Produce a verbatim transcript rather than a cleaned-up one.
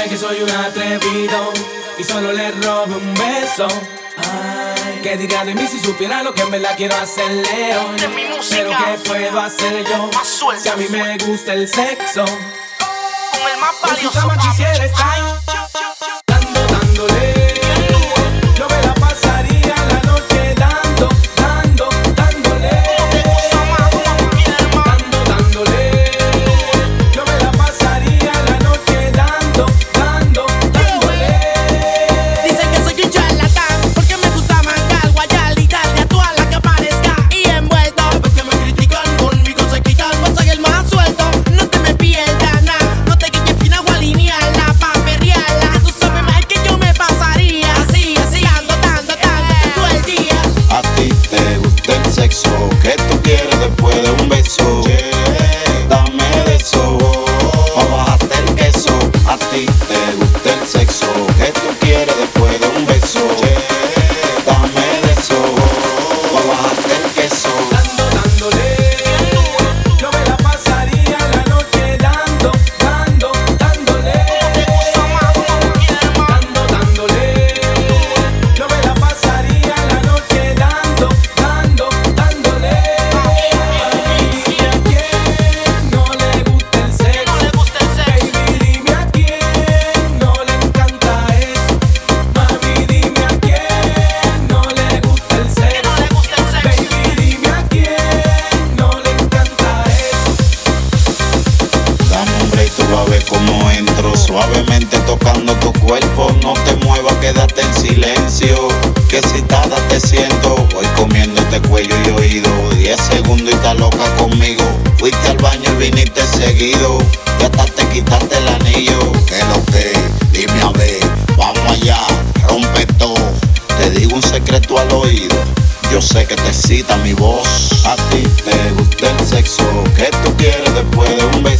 Sé que soy un atrevido y solo le robo un beso. Ay, ¿qué diría de mí si supiera lo que en verdad quiero hacerle hoy? Pero ¿qué puedo hacer yo si a mí me gusta el sexo? Con el más valioso, cama quisiera estar. A ti te gusta el sexo, que tú quieres después de un beso.